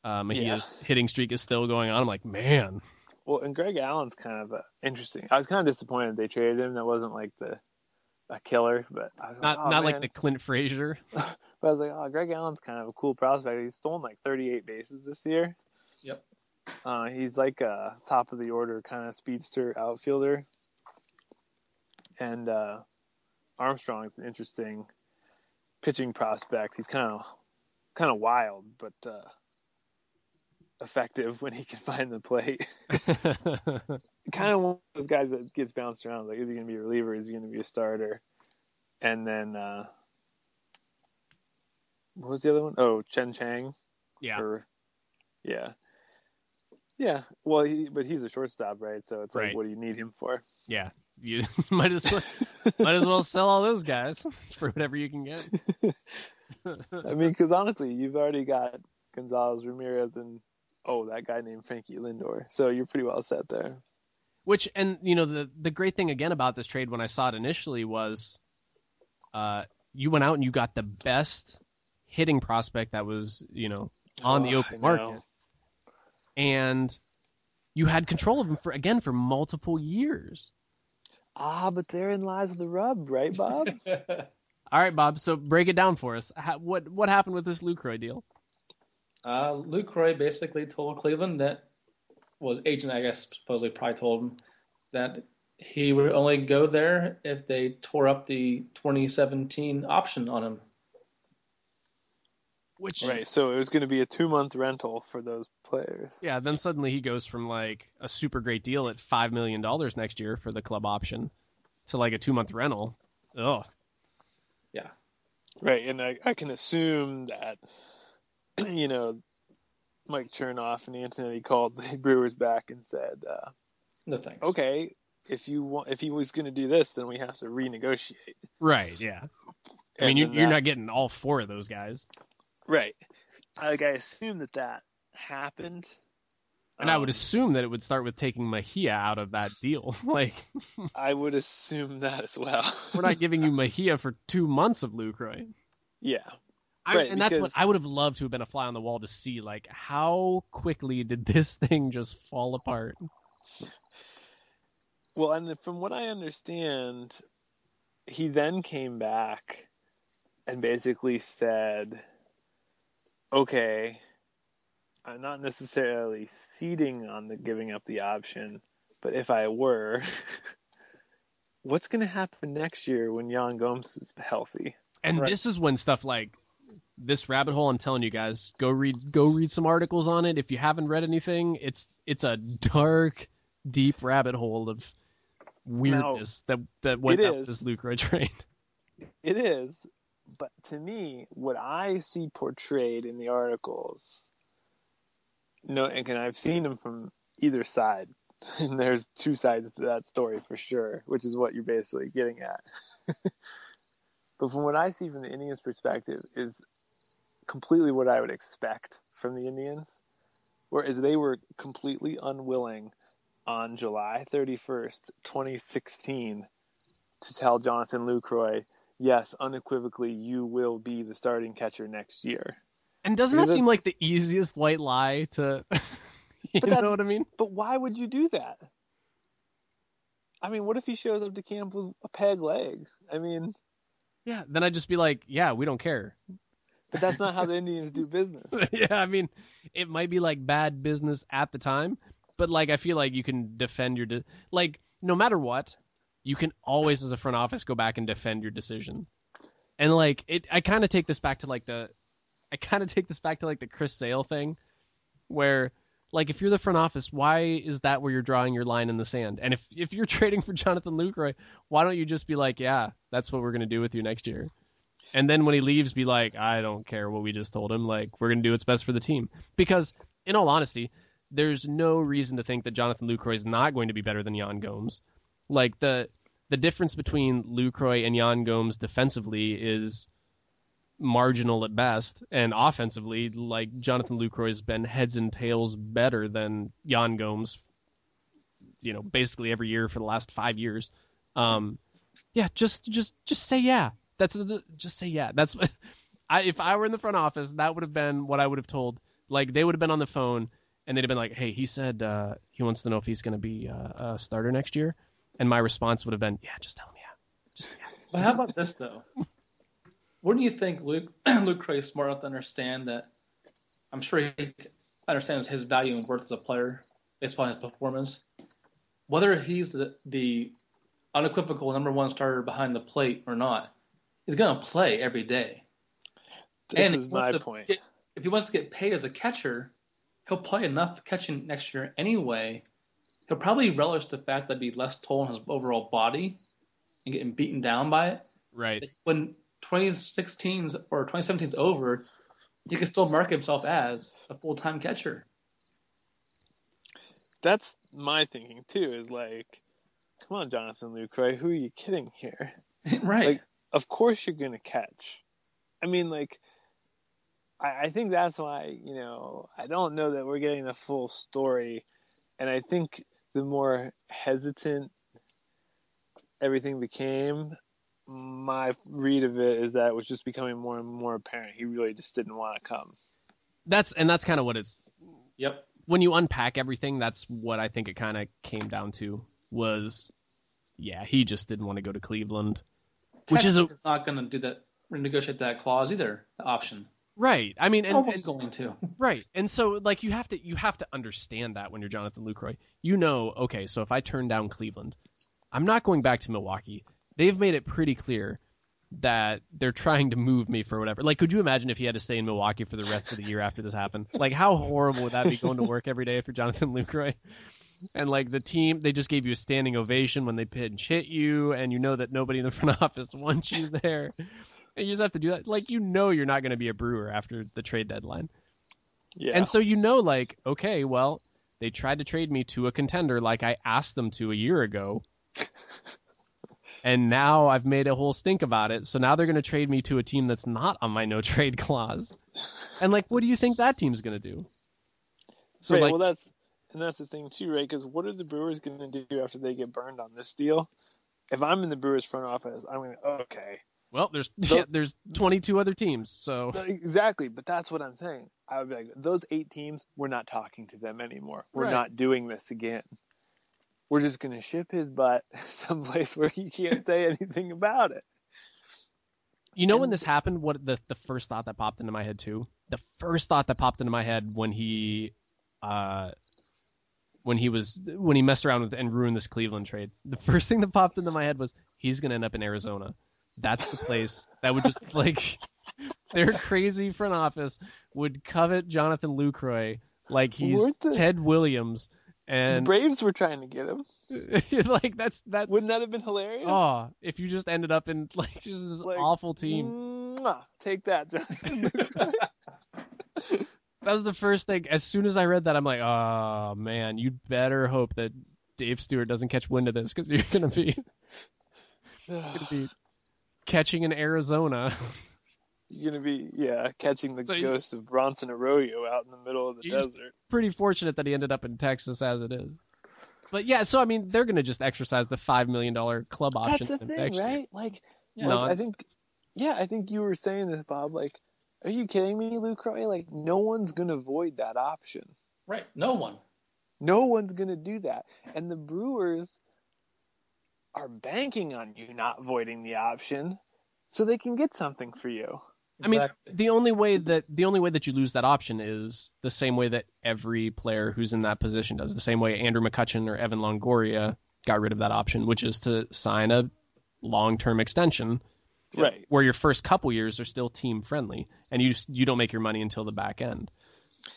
Mejia's hitting streak is still going on. I'm like, man. Well, and Greg Allen's kind of interesting. I was kind of disappointed they traded him. That wasn't like a killer, but I was not like the Clint Frazier. But I was like, oh, Greg Allen's kind of a cool prospect. He's stolen like 38 bases this year. Yep. He's like a top of the order kind of speedster outfielder. And Armstrong's an interesting pitching prospect. He's kind of wild, but effective when he can find the plate. Kind of one of those guys that gets bounced around. Like, is he going to be a reliever? Is he going to be a starter? And then, what was the other one? Oh, Chen Chang. Yeah. Yeah. Well, but he's a shortstop, right? So it's like, what do you need him for? Yeah. You might as well sell all those guys for whatever you can get. I mean, because honestly, you've already got Gonzalez, Ramirez, and that guy named Frankie Lindor. So you're pretty well set there. Which, and you know, the great thing again about this trade when I saw it initially was you went out and you got the best hitting prospect that was, you know, on the open market. And you had control of him for multiple years. Ah, but therein lies the rub, right, Bob? All right, Bob. So break it down for us. What happened with this Lucroy deal? Lucroy basically told Cleveland that was agent, I guess, supposedly probably told him that he would only go there if they tore up the 2017 option on him. So it was going to be a 2-month rental for those players. Yeah, then suddenly he goes from like a super great deal at $5 million next year for the club option to like a 2-month rental. Ugh. Yeah. Right, and I can assume that, you know, Mike Chernoff and Antonetti called the Brewers back and said, "No thanks." Okay, if he was going to do this, then we have to renegotiate. Right? Yeah. I mean, you're not getting all 4 of those guys. Right. Like, I assume that happened, and I would assume that it would start with taking Mejía out of that deal. Like, I would assume that as well. We're not giving you Mejía for 2 months of Lucroy. Yeah. That's what I would have loved to have been a fly on the wall to see, like, how quickly did this thing just fall apart? Well, and from what I understand, he then came back and basically said, okay, I'm not necessarily ceding on the giving up the option, but if I were, what's going to happen next year when Yan Gomes is healthy? And right. This is when stuff like this rabbit hole, I'm telling you guys, go read some articles on it. If you haven't read anything, it's a dark, deep rabbit hole of weirdness now, that went up this Lucroy train. It is. But to me, what I see portrayed in the articles, and I've seen them from either side, and there's two sides to that story for sure, which is what you're basically getting at. But from what I see from the Indians' perspective is completely what I would expect from the Indians, whereas they were completely unwilling on July 31st, 2016, to tell Jonathan Lucroy, yes, unequivocally, you will be the starting catcher next year. And doesn't that seem like the easiest white lie to... you know what I mean? But why would you do that? I mean, what if he shows up to camp with a peg leg? I mean... yeah, then I'd just be like, yeah, we don't care. But that's not how the Indians do business. Yeah, I mean, it might be like bad business at the time, but like I feel like you can defend your... like, no matter what... you can always, as a front office, go back and defend your decision. And like it, I kind of take this back to like the Chris Sale thing, where like if you're the front office, why is that where you're drawing your line in the sand? And if you're trading for Jonathan Lucroy, why don't you just be like, yeah, that's what we're gonna do with you next year? And then when he leaves, be like, I don't care what we just told him. Like, we're gonna do what's best for the team. Because in all honesty, there's no reason to think that Jonathan Lucroy is not going to be better than Yan Gomes. Like, the difference between Lucroy and Yan Gomes defensively is marginal at best, and offensively, like, Jonathan Lucroy's been heads and tails better than Yan Gomes, you know, basically every year for the last 5 years. Yeah, just say yeah. Just say yeah. That's what if I were in the front office, that would have been what I would have told. Like, they would have been on the phone, and they'd have been like, hey, he said he wants to know if he's going to be a starter next year. And my response would have been, yeah, just tell him, yeah. Just, yeah. But how about this, though? Wouldn't you think Lucroy is smart enough to understand that? I'm sure he understands his value and worth as a player based upon his performance. Whether he's the unequivocal number one starter behind the plate or not, he's going to play every day. This is my point. If he wants to get paid as a catcher, he'll play enough catching next year anyway. He'll probably relish the fact that he'd be less toll on his overall body and getting beaten down by it. Right. When 2016's or 2017's over, he can still market himself as a full-time catcher. That's my thinking, too, is like, come on, Jonathan Lucroy, who are you kidding here? Right. Like, of course you're going to catch. I mean, like, I think that's why, you know, I don't know that we're getting the full story, and I think... the more hesitant everything became, my read of it is that it was just becoming more and more apparent. He really just didn't want to come. That's kind of what it's... Yep. When you unpack everything, that's what I think it kind of came down to was, yeah, he just didn't want to go to Cleveland. Texas is not going to do that, renegotiate that clause either, the option. Right. I mean, and going to. Right. And so like you have to understand that when you're Jonathan Lucroy. You know, okay, so if I turn down Cleveland, I'm not going back to Milwaukee. They've made it pretty clear that they're trying to move me for whatever. Like, could you imagine if he had to stay in Milwaukee for the rest of the year after this happened? Like, how horrible would that be, going to work every day for Jonathan Lucroy? And like the team, they just gave you a standing ovation when they pinch hit you, and you know that nobody in the front office wants you there. You just have to do that. Like, you know you're not going to be a Brewer after the trade deadline. Yeah. And so you know, like, okay, well, they tried to trade me to a contender like I asked them to a year ago. And now I've made a whole stink about it. So now they're going to trade me to a team that's not on my no-trade clause. And, like, what do you think that team's going to do? So, right, like, well, that's the thing, too, right? Because what are the Brewers going to do after they get burned on this deal? If I'm in the Brewers front office, I'm going to, okay. Well, there's 22 other teams, so... Exactly, but that's what I'm saying. I would be like, those 8 teams, we're not talking to them anymore. We're right. Not doing this again. We're just going to ship his butt someplace where he can't say anything about it. You know, when this happened, what the first thought that popped into my head, too, the first thought that popped into my head when he messed around with and ruined this Cleveland trade, the first thing that popped into my head was he's going to end up in Arizona. That's the place that would just like their crazy front office would covet Jonathan Lucroy like he's Ted Williams. And the Braves were trying to get him. Like that's wouldn't that have been hilarious? Oh, if you just ended up in like just this like, awful team. Take that, Jonathan Lucroy. That was the first thing. As soon as I read that, I'm like, oh man, you'd better hope that Dave Stewart doesn't catch wind of this because you're gonna be catching in Arizona. You're gonna be catching the ghost of Bronson Arroyo out in the middle of the desert. Pretty fortunate that he ended up in Texas as it is. But yeah, so I mean, they're gonna just exercise the $5 million club option. That's the thing, right? Year. I think you were saying this, Bob. Like, are you kidding me, Lucroy? Like, no one's gonna void that option. Right? No one. No one's gonna do that, and the Brewers are banking on you not voiding the option, so they can get something for you. Exactly. I mean, the only way that you lose that option is the same way that every player who's in that position does. The same way Andrew McCutchen or Evan Longoria got rid of that option, which is to sign a long-term extension, right? Where your first couple years are still team-friendly, and you don't make your money until the back end.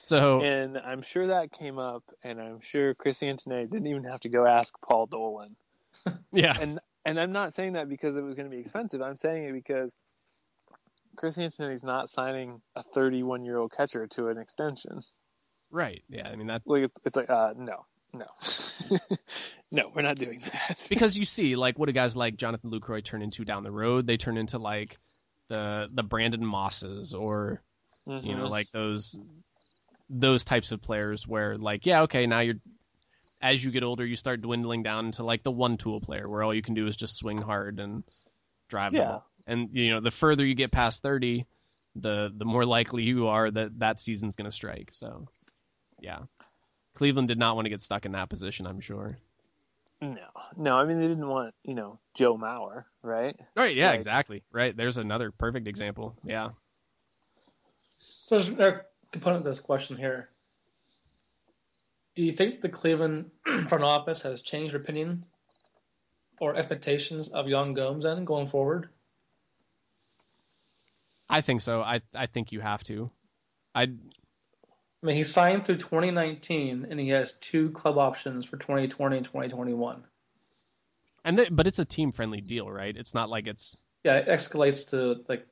So, and I'm sure that came up, and I'm sure Chris Antonetti didn't even have to go ask Paul Dolan. Yeah, and I'm not saying that because it was going to be expensive. I'm saying it because Chris Antonetti's not signing a 31-year-old catcher to an extension. Right. Yeah. I mean, that's like it's like no. No, we're not doing that. Because you see, like, what do guys like Jonathan Lucroy turn into down the road? They turn into like the Brandon Mosses or you know, like those types of players where like, yeah, okay, now you're as you get older you start dwindling down into like the one tool player where all you can do is just swing hard and drive the ball. And, you know, the further you get past 30, the more likely you are that season's going to strike. So, yeah. Cleveland did not want to get stuck in that position, I'm sure. No, I mean, they didn't want, you know, Joe Mauer, right? Right, yeah, like, exactly. Right, there's another perfect example, yeah. So there's another component to this question here. Do you think the Cleveland front office has changed their opinion or expectations of Yan Gomes then going forward? I think so. I think you have to. I mean, he signed through 2019, and he has two club options for 2020 and 2021. And but it's a team-friendly deal, right? It's not like it's... Yeah, it escalates to like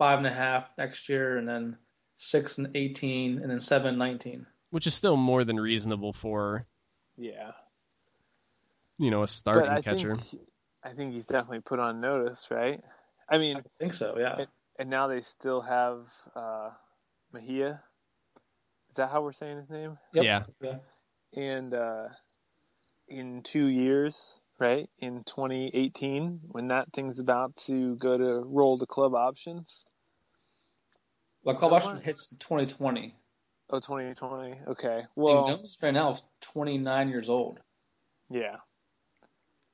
5.5 next year, and then 6 and 18, and then 7 and 19. Which is still more than reasonable for... Yeah. You know, a starting catcher. I think he's definitely put on notice, right? I mean... I think so, yeah. And now they still have Mejía. Is that how we're saying his name? Yep. Yeah. And in 2 years, right, in 2018, when that thing's about to go to roll to club options. Well, club option hits 2020. Oh, 2020. Okay. Well, Gomes right now is 29 years old. Yeah.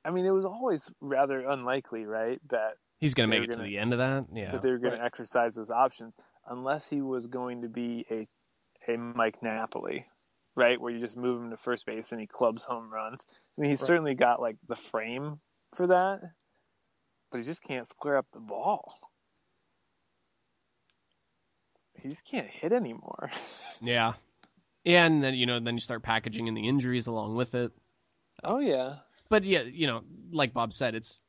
I mean, it was always rather unlikely, right, that he's going to make it to the end of that? Yeah. That they're going to exercise those options unless he was going to be a Mike Napoli, right, where you just move him to first base and he clubs home runs. I mean, he's certainly got, like, the frame for that, but he just can't square up the ball. He just can't hit anymore. Yeah. Yeah, and then, you know, you start packaging in the injuries along with it. Oh, yeah. But, yeah, you know, like Bob said, it's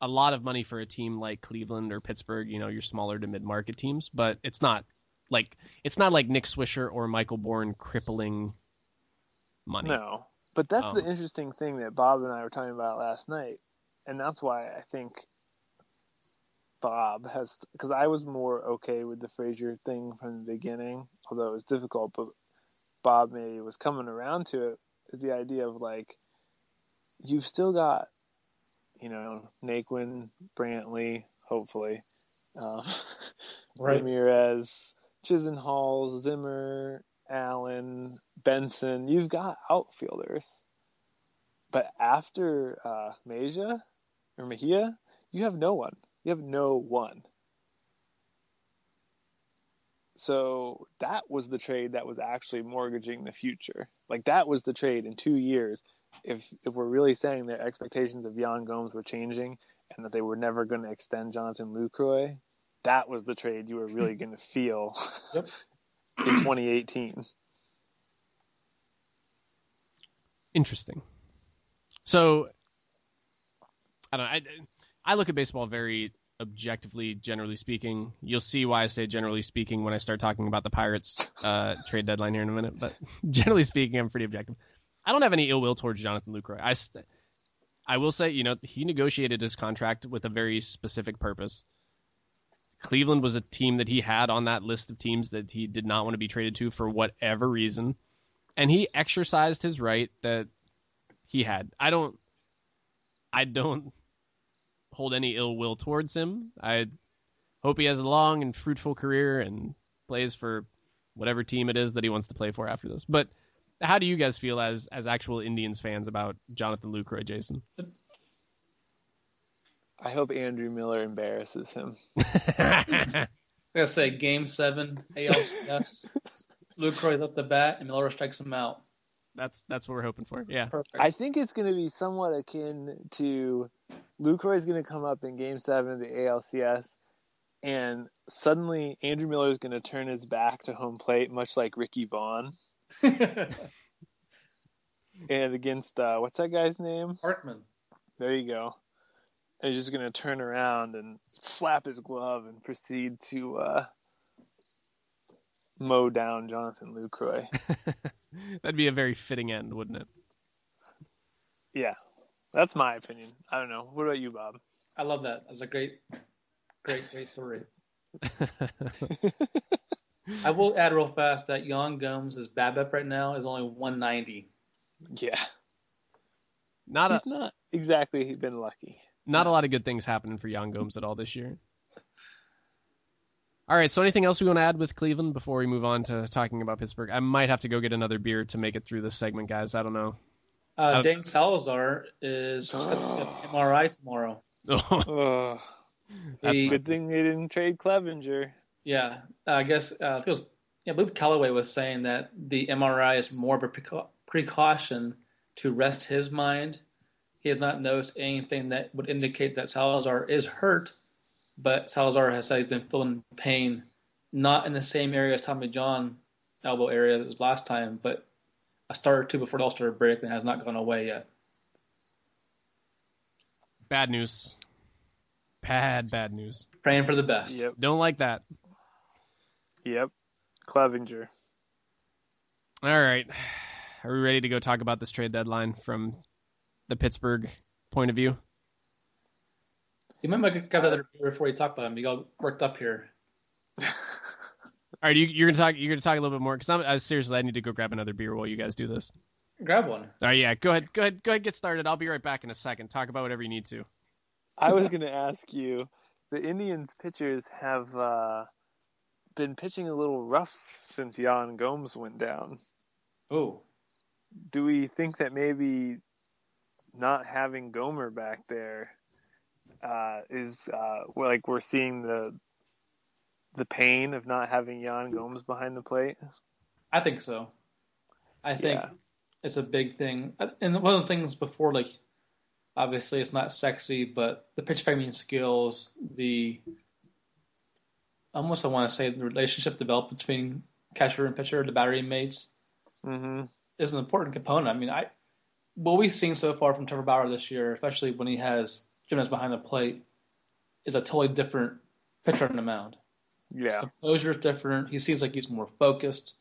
a lot of money for a team like Cleveland or Pittsburgh, you know, your smaller to mid-market teams, but it's not like Nick Swisher or Michael Bourne crippling money. No, but that's the interesting thing that Bob and I were talking about last night, and that's why I think Bob has, because I was more okay with the Frazier thing from the beginning, although it was difficult, but Bob maybe was coming around to it, the idea of, like, you've still got, you know, Naquin, Brantley, hopefully, Ramirez, Chisenhall, Zimmer, Allen, Benson. You've got outfielders. But after Mejía, you have no one. So that was the trade that was actually mortgaging the future. Like, that was the trade in 2 years. If we're really saying that expectations of Yan Gomes were changing and that they were never going to extend Jonathan Lucroy, that was the trade you were really going to feel in 2018. Interesting. So, I don't know. I look at baseball very objectively, generally speaking. You'll see why I say generally speaking when I start talking about the Pirates trade deadline here in a minute. But generally speaking, I'm pretty objective. I don't have any ill will towards Jonathan Lucroy. I will say, you know, he negotiated his contract with a very specific purpose. Cleveland was a team that he had on that list of teams that he did not want to be traded to for whatever reason. And he exercised his right that he had. I don't hold any ill will towards him. I hope he has a long and fruitful career and plays for whatever team it is that he wants to play for after this. But how do you guys feel as actual Indians fans about Jonathan Lucroy, Jason? I hope Andrew Miller embarrasses him. I gotta say, Game 7, ALCS, Lucroy's up the bat, and Miller strikes him out. That's what we're hoping for. Yeah. Perfect. I think it's going to be somewhat akin to Lucroy's going to come up in Game 7 of the ALCS, and suddenly Andrew Miller is going to turn his back to home plate, much like Ricky Vaughn. And against what's that guy's name? Hartman. There you go. And he's just going to turn around and slap his glove and proceed to mow down Jonathan Lucroy. That'd be a very fitting end, wouldn't it? Yeah, that's my opinion. I don't know. What about you, Bob? I love that. That's a great story. I will add real fast that Yan Gomes' BABIP right now is only 190. Yeah. He's not exactly been lucky. Not a lot of good things happening for Yan Gomes at all this year. All right, so anything else we want to add with Cleveland before we move on to talking about Pittsburgh? I might have to go get another beer to make it through this segment, guys. I don't know. Dane Salazar is going to get MRI tomorrow. That's a good thing they didn't trade Clevinger. Yeah, I guess I believe Callaway was saying that the MRI is more of a precaution to rest his mind. He has not noticed anything that would indicate that Salazar is hurt, but Salazar has said he's been feeling pain, not in the same area as Tommy John elbow area as last time, but a start or two before the All-Star break, and has not gone away yet. Bad news. Bad news. Praying for the best. Yep. Don't like that. Yep. Clevinger. All right. Are we ready to go talk about this trade deadline from the Pittsburgh point of view? You might have got another beer before you talk about him. You got worked up here. All right, you're gonna talk a little bit more because I need to go grab another beer while you guys do this. Grab one. All right, yeah. Go ahead. Get started. I'll be right back in a second. Talk about whatever you need to. I was gonna ask you. The Indians pitchers have been pitching a little rough since Yan Gomes went down. Oh. Do we think that maybe not having Gomer back there is like we're seeing the pain of not having Yan Gomes behind the plate? I think so. I think it's a big thing. And one of the things before, like, obviously it's not sexy, but the pitch framing skills, the relationship developed between catcher and pitcher, the battery mates, is an important component. I mean, what we've seen so far from Trevor Bauer this year, especially when he has Jimenez behind the plate, is a totally different pitcher on the mound. Yeah. His composure is different. He seems like he's more focused.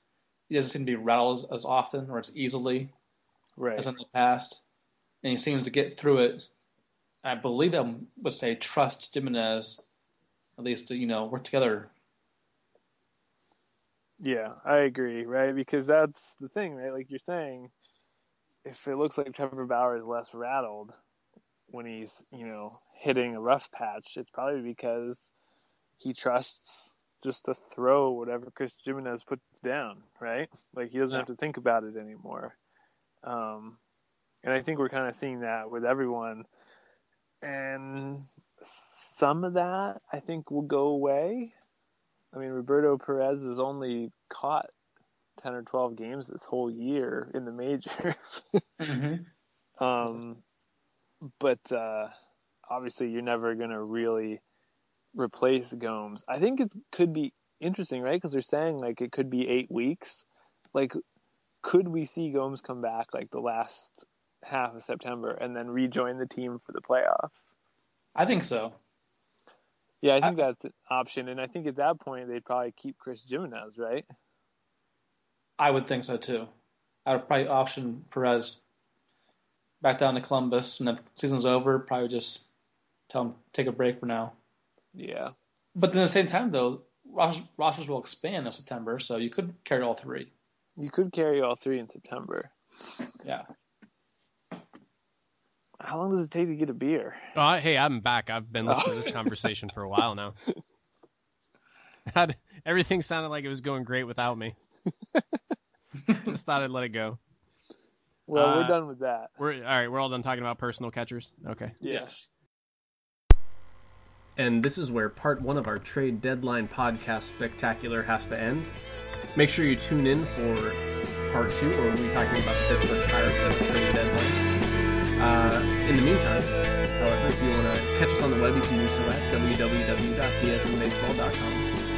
He doesn't seem to be rattled as often or as easily as in the past. And he seems to get through it. I believe I would say trust Jimenez, at least, you know, work together. Yeah, I agree, right? Because that's the thing, right? Like you're saying, if it looks like Trevor Bauer is less rattled when he's, you know, hitting a rough patch, it's probably because he trusts just to throw whatever Chris Jimenez puts down, right? Like he doesn't have to think about it anymore. And I think we're kind of seeing that with everyone. And some of that I think will go away. I mean, Roberto Perez has only caught 10 or 12 games this whole year in the majors. Mm-hmm. But obviously you're never going to really replace Gomes. I think it could be interesting, right? Because they're saying, like, it could be 8 weeks. Like, could we see Gomes come back, like, the last half of September and then rejoin the team for the playoffs? I think so. Yeah, I think that's an option. And I think at that point they'd probably keep Chris Jimenez, right? I would think so, too. I would probably option Perez back down to Columbus, and if season's over, probably just tell him take a break for now. Yeah. But then at the same time, though, rosters will expand in September, so you could carry all three. You could carry all three in September. Yeah. How long does it take to get a beer? Oh, hey, I'm back. I've been listening to this conversation for a while now. Everything sounded like it was going great without me. Just thought I'd let it go. Well, we're done with that. We're all done talking about personal catchers. Okay. Yes. And this is where part one of our trade deadline podcast spectacular has to end. Make sure you tune in for part two, where we'll be talking about the Pittsburgh Pirates at the trade deadline. In the meantime, however, if you want to catch us on the web, you can do so at www.tsmbaseball.com.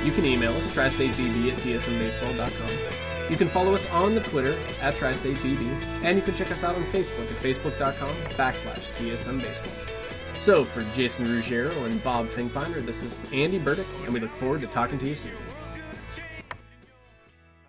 You can email us, tristatebb@tsmbaseball.com. You can follow us on the Twitter at tristatebb, and you can check us out on Facebook at facebook.com/tsmbaseball. So, for Jason Ruggiero and Bob Finkbeiner, this is Andy Burdick, and we look forward to talking to you soon.